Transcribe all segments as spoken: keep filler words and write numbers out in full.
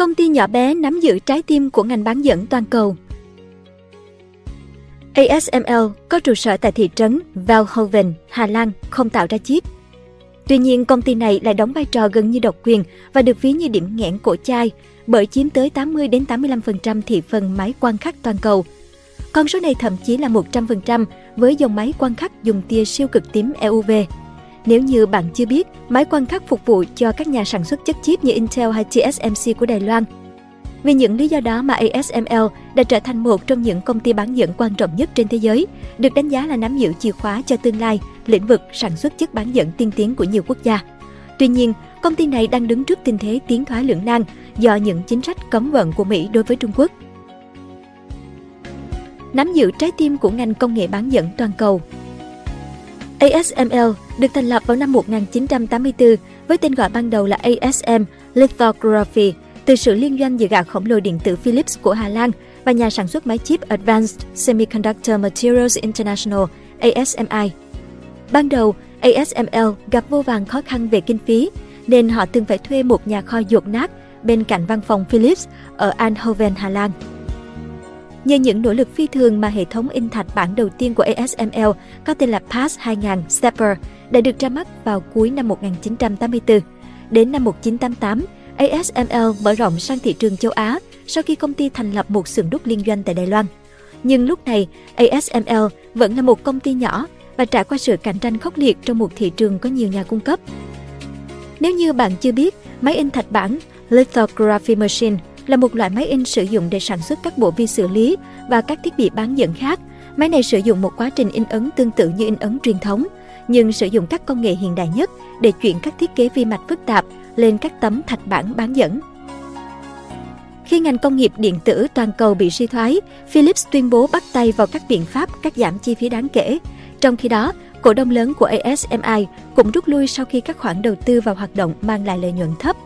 Công ty nhỏ bé nắm giữ trái tim của ngành bán dẫn toàn cầu. a ét em lờ có trụ sở tại thị trấn Veldhoven, Hà Lan, không tạo ra chip. Tuy nhiên, công ty này lại đóng vai trò gần như độc quyền và được ví như điểm nghẽn cổ chai bởi chiếm tới tám mươi đến tám mươi lăm phần trăm thị phần máy quang khắc toàn cầu. Con số này thậm chí là một trăm phần trăm với dòng máy quang khắc dùng tia siêu cực tím e u vê. Nếu như bạn chưa biết, máy quang khắc phục vụ cho các nhà sản xuất chất chip như Intel hay tê ét em xê của Đài Loan. Vì những lý do đó mà a ét em lờ đã trở thành một trong những công ty bán dẫn quan trọng nhất trên thế giới, được đánh giá là nắm giữ chìa khóa cho tương lai, lĩnh vực sản xuất chất bán dẫn tiên tiến của nhiều quốc gia. Tuy nhiên, công ty này đang đứng trước tình thế tiến thoái lưỡng nan do những chính sách cấm vận của Mỹ đối với Trung Quốc. Nắm giữ trái tim của ngành công nghệ bán dẫn toàn cầu. a ét em lờ được thành lập vào năm một nghìn chín trăm tám mươi tư với tên gọi ban đầu là a ét em Lithography, từ sự liên doanh giữa gã khổng lồ điện tử Philips của Hà Lan và nhà sản xuất máy chip Advanced Semiconductor Materials International, A S M I. Ban đầu, a ét em lờ gặp vô vàn khó khăn về kinh phí, nên họ từng phải thuê một nhà kho dột nát bên cạnh văn phòng Philips ở Eindhoven, Hà Lan. Nhờ những nỗ lực phi thường mà hệ thống in thạch bản đầu tiên của a ét em lờ có tên là pê a ét hai nghìn Stepper đã được ra mắt vào cuối năm một nghìn chín trăm tám mươi tư. Đến năm một nghìn chín trăm tám mươi tám, a ét em lờ mở rộng sang thị trường châu Á sau khi công ty thành lập một xưởng đúc liên doanh tại Đài Loan. Nhưng lúc này, a ét em lờ vẫn là một công ty nhỏ và trải qua sự cạnh tranh khốc liệt trong một thị trường có nhiều nhà cung cấp. Nếu như bạn chưa biết, máy in thạch bản Lithography Machine là một loại máy in sử dụng để sản xuất các bộ vi xử lý và các thiết bị bán dẫn khác. Máy này sử dụng một quá trình in ấn tương tự như in ấn truyền thống, nhưng sử dụng các công nghệ hiện đại nhất để chuyển các thiết kế vi mạch phức tạp lên các tấm thạch bản bán dẫn. Khi ngành công nghiệp điện tử toàn cầu bị suy thoái, Philips tuyên bố bắt tay vào các biện pháp cắt giảm chi phí đáng kể. Trong khi đó, cổ đông lớn của a ét em lờ cũng rút lui sau khi các khoản đầu tư vào hoạt động mang lại lợi nhuận thấp.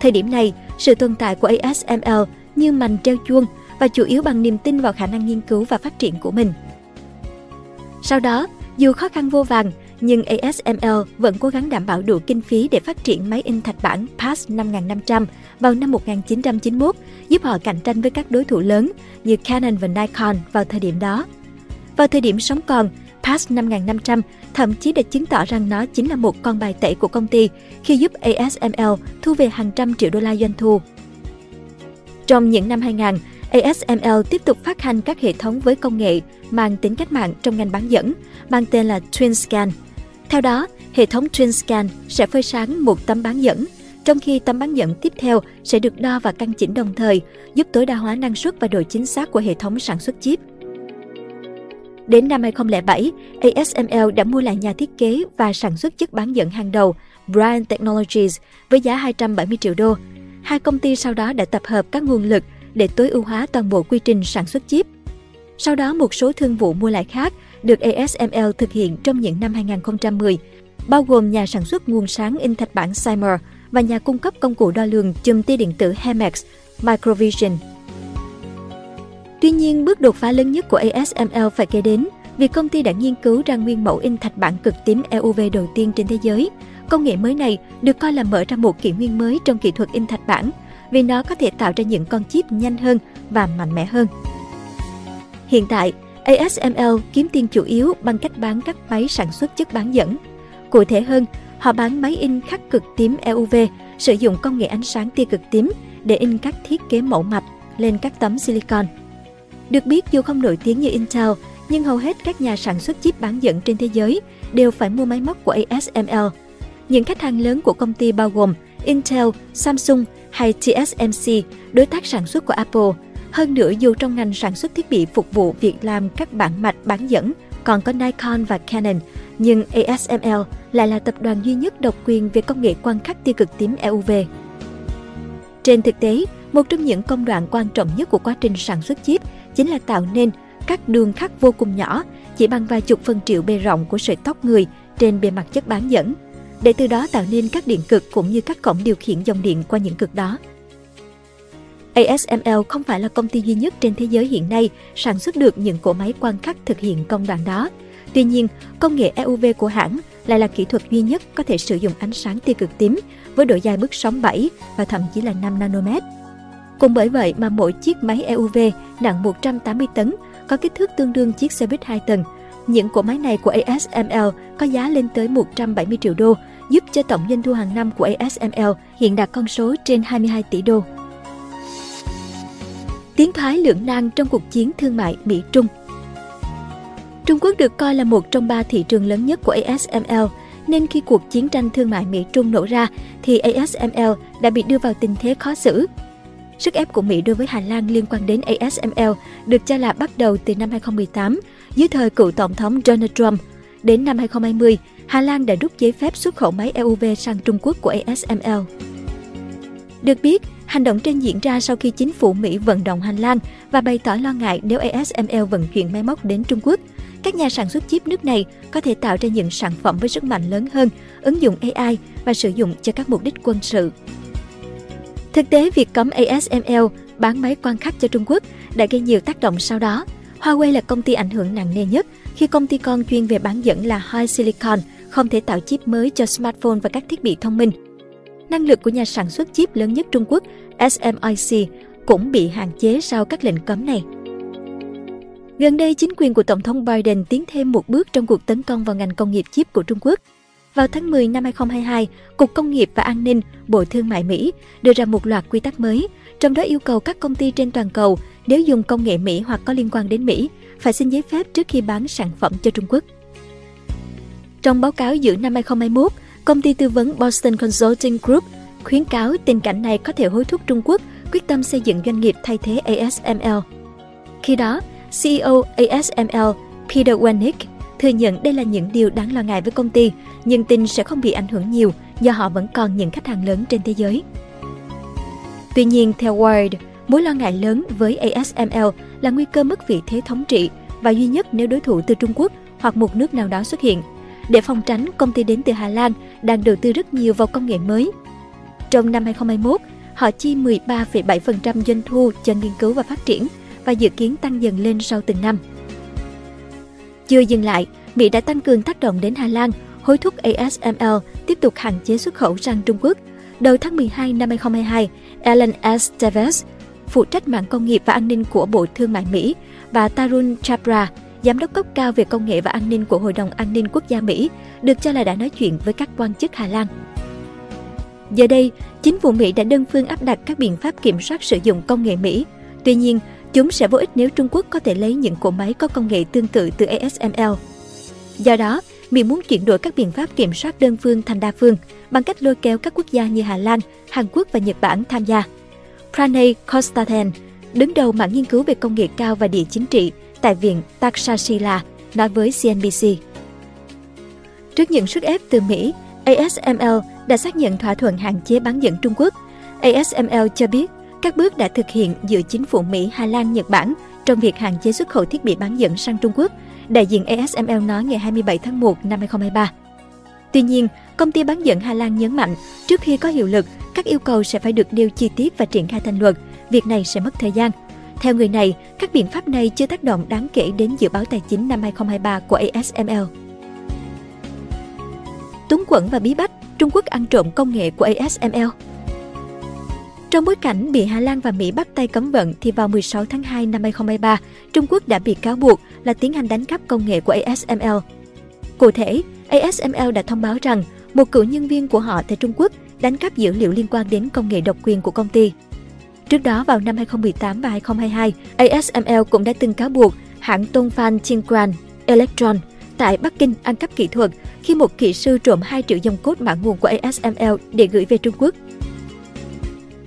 Thời điểm này, sự tồn tại của a ét em lờ như mành treo chuông và chủ yếu bằng niềm tin vào khả năng nghiên cứu và phát triển của mình. Sau đó, dù khó khăn vô vàn, nhưng a ét em lờ vẫn cố gắng đảm bảo đủ kinh phí để phát triển máy in thạch bản pê a ét năm nghìn năm trăm vào năm một nghìn chín trăm chín mươi mốt, giúp họ cạnh tranh với các đối thủ lớn như Canon và Nikon vào thời điểm đó. Vào thời điểm sống còn, pê a ét năm nghìn năm trăm thậm chí đã chứng tỏ rằng nó chính là một con bài tẩy của công ty khi giúp a ét em lờ thu về hàng trăm triệu đô la doanh thu. Trong những năm hai nghìn, a ét em lờ tiếp tục phát hành các hệ thống với công nghệ mang tính cách mạng trong ngành bán dẫn, mang tên là TwinScan. Theo đó, hệ thống TwinScan sẽ phơi sáng một tấm bán dẫn, trong khi tấm bán dẫn tiếp theo sẽ được đo và căn chỉnh đồng thời, giúp tối đa hóa năng suất và độ chính xác của hệ thống sản xuất chip. Đến năm hai nghìn không trăm lẻ bảy, a ét em lờ đã mua lại nhà thiết kế và sản xuất chất bán dẫn hàng đầu Brion Technologies với giá hai trăm bảy mươi triệu đô. Hai công ty sau đó đã tập hợp các nguồn lực để tối ưu hóa toàn bộ quy trình sản xuất chip. Sau đó, một số thương vụ mua lại khác được a ét em lờ thực hiện trong những năm hai nghìn không trăm mười, bao gồm nhà sản xuất nguồn sáng in thạch bản Symer và nhà cung cấp công cụ đo lường chùm tia điện tử Hemex, Microvision. Tuy nhiên, bước đột phá lớn nhất của a ét em lờ phải kể đến việc công ty đã nghiên cứu ra nguyên mẫu in thạch bản cực tím e u vê đầu tiên trên thế giới. Công nghệ mới này được coi là mở ra một kỷ nguyên mới trong kỹ thuật in thạch bản, vì nó có thể tạo ra những con chip nhanh hơn và mạnh mẽ hơn. Hiện tại, a ét em lờ kiếm tiền chủ yếu bằng cách bán các máy sản xuất chất bán dẫn. Cụ thể hơn, họ bán máy in khắc cực tím e u vê sử dụng công nghệ ánh sáng tia cực tím để in các thiết kế mẫu mạch lên các tấm silicon. Được biết, dù không nổi tiếng như Intel, nhưng hầu hết các nhà sản xuất chip bán dẫn trên thế giới đều phải mua máy móc của a ét em lờ. Những khách hàng lớn của công ty bao gồm Intel, Samsung hay tê ét em xê, đối tác sản xuất của Apple. Hơn nữa, dù trong ngành sản xuất thiết bị phục vụ việc làm các bản mạch bán dẫn còn có Nikon và Canon, nhưng a ét em lờ lại là tập đoàn duy nhất độc quyền về công nghệ quang khắc tia cực tím e u vê. Trên thực tế, một trong những công đoạn quan trọng nhất của quá trình sản xuất chip chính là tạo nên các đường khắc vô cùng nhỏ, chỉ bằng vài chục phần triệu bề rộng của sợi tóc người trên bề mặt chất bán dẫn, để từ đó tạo nên các điện cực cũng như các cổng điều khiển dòng điện qua những cực đó. a ét em lờ không phải là công ty duy nhất trên thế giới hiện nay sản xuất được những cỗ máy quang khắc thực hiện công đoạn đó. Tuy nhiên, công nghệ e u vê của hãng lại là kỹ thuật duy nhất có thể sử dụng ánh sáng tia cực tím với độ dài bước sóng bảy và thậm chí là năm nanomet. Cũng bởi vậy mà mỗi chiếc máy e u vê nặng một trăm tám mươi tấn, có kích thước tương đương chiếc xe buýt hai tầng. Những cỗ máy này của a ét em lờ có giá lên tới một trăm bảy mươi triệu đô, giúp cho tổng doanh thu hàng năm của a ét em lờ hiện đạt con số trên hai mươi hai tỷ đô. Tiến thoái lưỡng nan trong cuộc chiến thương mại Mỹ-Trung. Trung Quốc được coi là một trong ba thị trường lớn nhất của a ét em lờ, nên khi cuộc chiến tranh thương mại Mỹ-Trung nổ ra thì a ét em lờ đã bị đưa vào tình thế khó xử. Sức ép của Mỹ đối với Hà Lan liên quan đến a ét em lờ được cho là bắt đầu từ năm hai không một tám, dưới thời cựu Tổng thống Donald Trump. Đến năm hai không hai không, Hà Lan đã rút giấy phép xuất khẩu máy e u vê sang Trung Quốc của a ét em lờ. Được biết, hành động trên diễn ra sau khi chính phủ Mỹ vận động Hà Lan và bày tỏ lo ngại nếu a ét em lờ vận chuyển máy móc đến Trung Quốc. Các nhà sản xuất chip nước này có thể tạo ra những sản phẩm với sức mạnh lớn hơn, ứng dụng a i và sử dụng cho các mục đích quân sự. Thực tế, việc cấm a ét em lờ bán máy quan khắc cho Trung Quốc đã gây nhiều tác động sau đó. Huawei là công ty ảnh hưởng nặng nề nhất khi công ty con chuyên về bán dẫn là HiSilicon không thể tạo chip mới cho smartphone và các thiết bị thông minh. Năng lực của nhà sản xuất chip lớn nhất Trung Quốc, ét em i xê, cũng bị hạn chế sau các lệnh cấm này. Gần đây, chính quyền của Tổng thống Biden tiến thêm một bước trong cuộc tấn công vào ngành công nghiệp chip của Trung Quốc. Vào tháng mười năm hai không hai hai, Cục Công nghiệp và An ninh, Bộ Thương mại Mỹ đưa ra một loạt quy tắc mới, trong đó yêu cầu các công ty trên toàn cầu nếu dùng công nghệ Mỹ hoặc có liên quan đến Mỹ phải xin giấy phép trước khi bán sản phẩm cho Trung Quốc. Trong báo cáo giữa năm hai không hai mốt, công ty tư vấn Boston Consulting Group khuyến cáo tình cảnh này có thể hối thúc Trung Quốc quyết tâm xây dựng doanh nghiệp thay thế a ét em lờ. Khi đó, xê e ô a ét em lờ Peter Wennink thừa nhận đây là những điều đáng lo ngại với công ty, nhưng tin sẽ không bị ảnh hưởng nhiều do họ vẫn còn những khách hàng lớn trên thế giới. Tuy nhiên, theo Wired, mối lo ngại lớn với a ét em lờ là nguy cơ mất vị thế thống trị và duy nhất nếu đối thủ từ Trung Quốc hoặc một nước nào đó xuất hiện. Để phòng tránh, công ty đến từ Hà Lan đang đầu tư rất nhiều vào công nghệ mới. Trong năm hai không hai mốt, họ chi mười ba phẩy bảy phần trăm doanh thu cho nghiên cứu và phát triển và dự kiến tăng dần lên sau từng năm. Chưa dừng lại, Mỹ đã tăng cường tác động đến Hà Lan, hối thúc a ét em lờ tiếp tục hạn chế xuất khẩu sang Trung Quốc. Đầu tháng mười hai năm hai không hai hai, Alan Esteves, phụ trách mạng công nghiệp và an ninh của Bộ Thương mại Mỹ, và Tarun Chhabra, giám đốc cấp cao về công nghệ và an ninh của Hội đồng An ninh Quốc gia Mỹ, được cho là đã nói chuyện với các quan chức Hà Lan. Giờ đây, chính phủ Mỹ đã đơn phương áp đặt các biện pháp kiểm soát sử dụng công nghệ Mỹ. Tuy nhiên, chúng sẽ vô ích nếu Trung Quốc có thể lấy những cỗ máy có công nghệ tương tự từ a ét em lờ. Do đó, Mỹ muốn chuyển đổi các biện pháp kiểm soát đơn phương thành đa phương bằng cách lôi kéo các quốc gia như Hà Lan, Hàn Quốc và Nhật Bản tham gia. Pranay Kosathen, đứng đầu mảng nghiên cứu về công nghệ cao và địa chính trị tại Viện Taksashila, nói với xê en bê xê. Trước những sức ép từ Mỹ, a ét em lờ đã xác nhận thỏa thuận hạn chế bán dẫn Trung Quốc. a ét em lờ cho biết các bước đã thực hiện giữa chính phủ Mỹ, Hà Lan, Nhật Bản trong việc hạn chế xuất khẩu thiết bị bán dẫn sang Trung Quốc, đại diện a ét em lờ nói ngày hai mươi bảy tháng một năm hai không hai ba. Tuy nhiên, công ty bán dẫn Hà Lan nhấn mạnh trước khi có hiệu lực, các yêu cầu sẽ phải được nêu chi tiết và triển khai thành luật, việc này sẽ mất thời gian. Theo người này, các biện pháp này chưa tác động đáng kể đến dự báo tài chính năm hai không hai ba của a ét em lờ. Túng quẫn và bí bách, Trung Quốc ăn trộm công nghệ của a ét em lờ. Trong bối cảnh bị Hà Lan và Mỹ bắt tay cấm vận thì vào mười sáu tháng hai năm hai không hai ba, Trung Quốc đã bị cáo buộc là tiến hành đánh cắp công nghệ của a ét em lờ. Cụ thể, a ét em lờ đã thông báo rằng một cựu nhân viên của họ tại Trung Quốc đánh cắp dữ liệu liên quan đến công nghệ độc quyền của công ty. Trước đó, vào năm hai không một tám và hai không hai hai, a ét em lờ cũng đã từng cáo buộc hãng Tôn Phan Electron tại Bắc Kinh ăn cắp kỹ thuật khi một kỹ sư trộm hai triệu dòng code mã nguồn của a ét em lờ để gửi về Trung Quốc.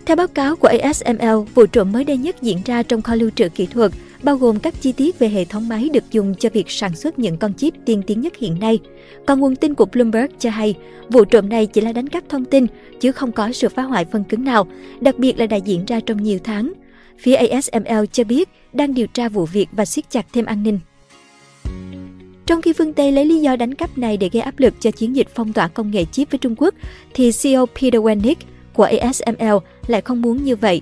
Theo báo cáo của a ét em lờ, vụ trộm mới đây nhất diễn ra trong kho lưu trữ kỹ thuật, bao gồm các chi tiết về hệ thống máy được dùng cho việc sản xuất những con chip tiên tiến nhất hiện nay. Còn nguồn tin của Bloomberg cho hay, vụ trộm này chỉ là đánh cắp thông tin, chứ không có sự phá hoại phần cứng nào, đặc biệt là đã diễn ra trong nhiều tháng. Phía a ét em lờ cho biết đang điều tra vụ việc và siết chặt thêm an ninh. Trong khi phương Tây lấy lý do đánh cắp này để gây áp lực cho chiến dịch phong tỏa công nghệ chip với Trung Quốc, thì xê e ô Peter Wennink của a ét em lờ lại không muốn như vậy.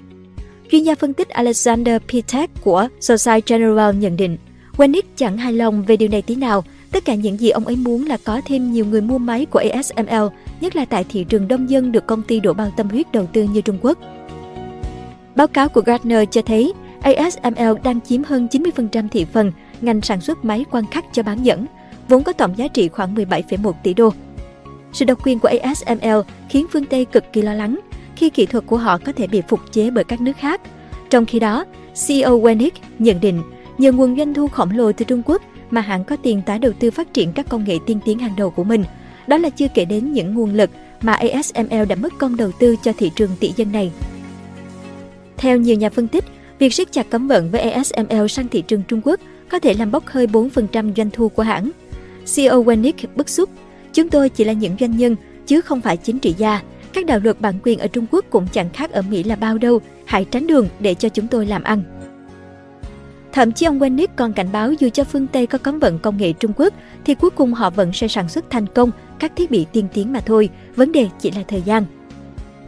Chuyên gia phân tích Alexander Pitek của Societe Generale nhận định, Wennink chẳng hài lòng về điều này tí nào. Tất cả những gì ông ấy muốn là có thêm nhiều người mua máy của a ét em lờ, nhất là tại thị trường đông dân được công ty đổ bao tâm huyết đầu tư như Trung Quốc. Báo cáo của Gartner cho thấy a ét em lờ đang chiếm hơn chín mươi phần trăm thị phần ngành sản xuất máy quan khắc cho bán dẫn, vốn có tổng giá trị khoảng mười bảy phẩy một tỷ đô. Sự độc quyền của a ét em lờ khiến phương Tây cực kỳ lo lắng khi kỹ thuật của họ có thể bị phục chế bởi các nước khác. Trong khi đó, xê e ô Wennink nhận định nhờ nguồn doanh thu khổng lồ từ Trung Quốc mà hãng có tiền tái đầu tư phát triển các công nghệ tiên tiến hàng đầu của mình. Đó là chưa kể đến những nguồn lực mà a ét em lờ đã mất công đầu tư cho thị trường tỷ dân này. Theo nhiều nhà phân tích, việc siết chặt cấm vận với a ét em lờ sang thị trường Trung Quốc có thể làm bốc hơi bốn phần trăm doanh thu của hãng. xê e ô Wennink bức xúc, chúng tôi chỉ là những doanh nhân, chứ không phải chính trị gia. Các đạo luật bản quyền ở Trung Quốc cũng chẳng khác ở Mỹ là bao đâu, hãy tránh đường để cho chúng tôi làm ăn. Thậm chí ông Wennink còn cảnh báo dù cho phương Tây có cấm vận công nghệ Trung Quốc thì cuối cùng họ vẫn sẽ sản xuất thành công các thiết bị tiên tiến mà thôi, vấn đề chỉ là thời gian.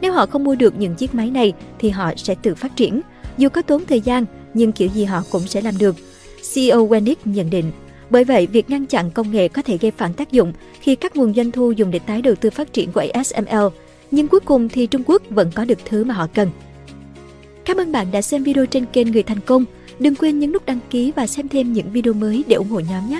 Nếu họ không mua được những chiếc máy này thì họ sẽ tự phát triển. Dù có tốn thời gian, nhưng kiểu gì họ cũng sẽ làm được, xê e ô Wennink nhận định. Bởi vậy, việc ngăn chặn công nghệ có thể gây phản tác dụng khi các nguồn doanh thu dùng để tái đầu tư phát triển của a ét em lờ. Nhưng cuối cùng thì Trung Quốc vẫn có được thứ mà họ cần. Cảm ơn bạn đã xem video trên kênh Người Thành Công. Đừng quên nhấn nút đăng ký và xem thêm những video mới để ủng hộ nhóm nhé!